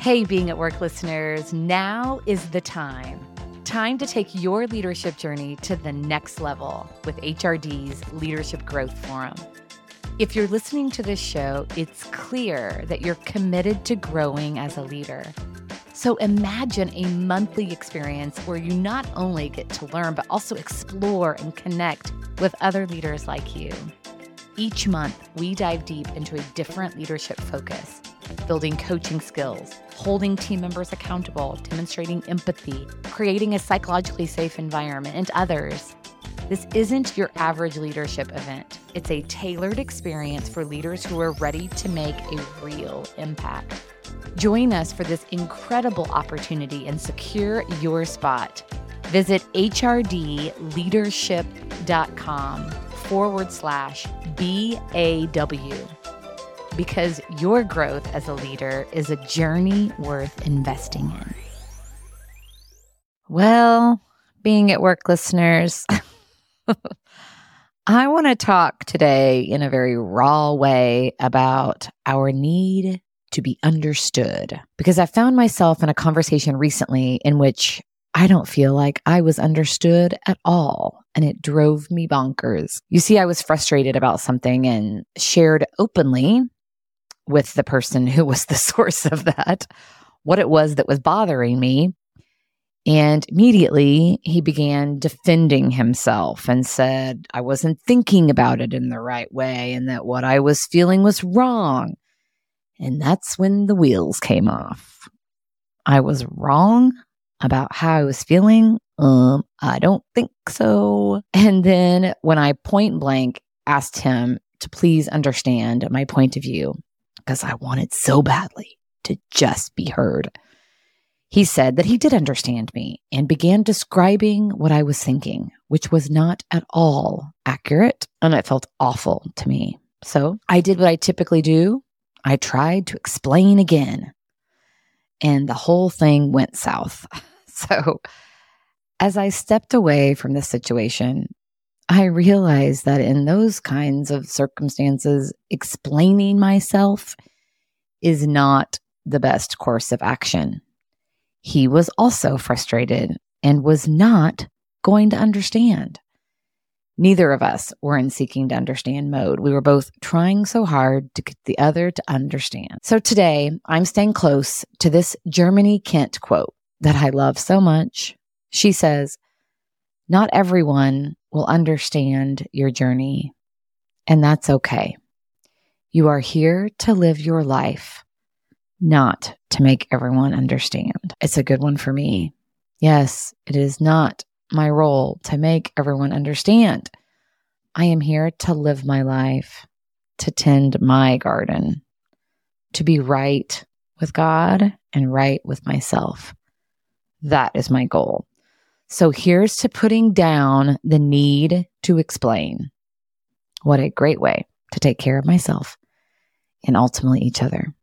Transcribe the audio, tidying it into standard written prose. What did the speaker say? Hey, Being at Work listeners, now is the time. Time to take your leadership journey to the next level with HRD's Leadership Growth Forum. If you're listening to this show, it's clear that you're committed to growing as a leader. So imagine a monthly experience where you not only get to learn, but also explore and connect with other leaders like you. Each month, we dive deep into a different leadership focus, building coaching skills, holding team members accountable, demonstrating empathy, creating a psychologically safe environment, and others. This isn't your average leadership event. It's a tailored experience for leaders who are ready to make a real impact. Join us for this incredible opportunity and secure your spot. Visit hrdleadership.com/BAW. Because your growth as a leader is a journey worth investing in. Well, Being at Work listeners, I want to talk today in a very raw way about our need to be understood, because I found myself in a conversation recently in which I don't feel like I was understood at all. And it drove me bonkers. You see, I was frustrated about something and shared openly with the person who was the source of that, what it was that was bothering me. And immediately he began defending himself and said, I wasn't thinking about it in the right way and that what I was feeling was wrong. And that's when the wheels came off. I was wrong about how I was feeling. I don't think so. And then when I point blank asked him to please understand my point of view, because I wanted so badly to just be heard, he said that he did understand me and began describing what I was thinking, which was not at all accurate, and it felt awful to me. So I did what I typically do. I tried to explain again, and the whole thing went south. So as I stepped away from the situation, I realized that in those kinds of circumstances, explaining myself is not the best course of action. He was also frustrated and was not going to understand. Neither of us were in seeking to understand mode. We were both trying so hard to get the other to understand. So today, I'm staying close to this Germany Kent quote that I love so much. She says, "Not everyone will understand your journey, and that's okay. You are here to live your life, not to make everyone understand." It's a good one for me. Yes, it is not my role to make everyone understand. I am here to live my life, to tend my garden, to be right with God and right with myself. That is my goal. So here's to putting down the need to explain. What a great way to take care of myself and ultimately each other.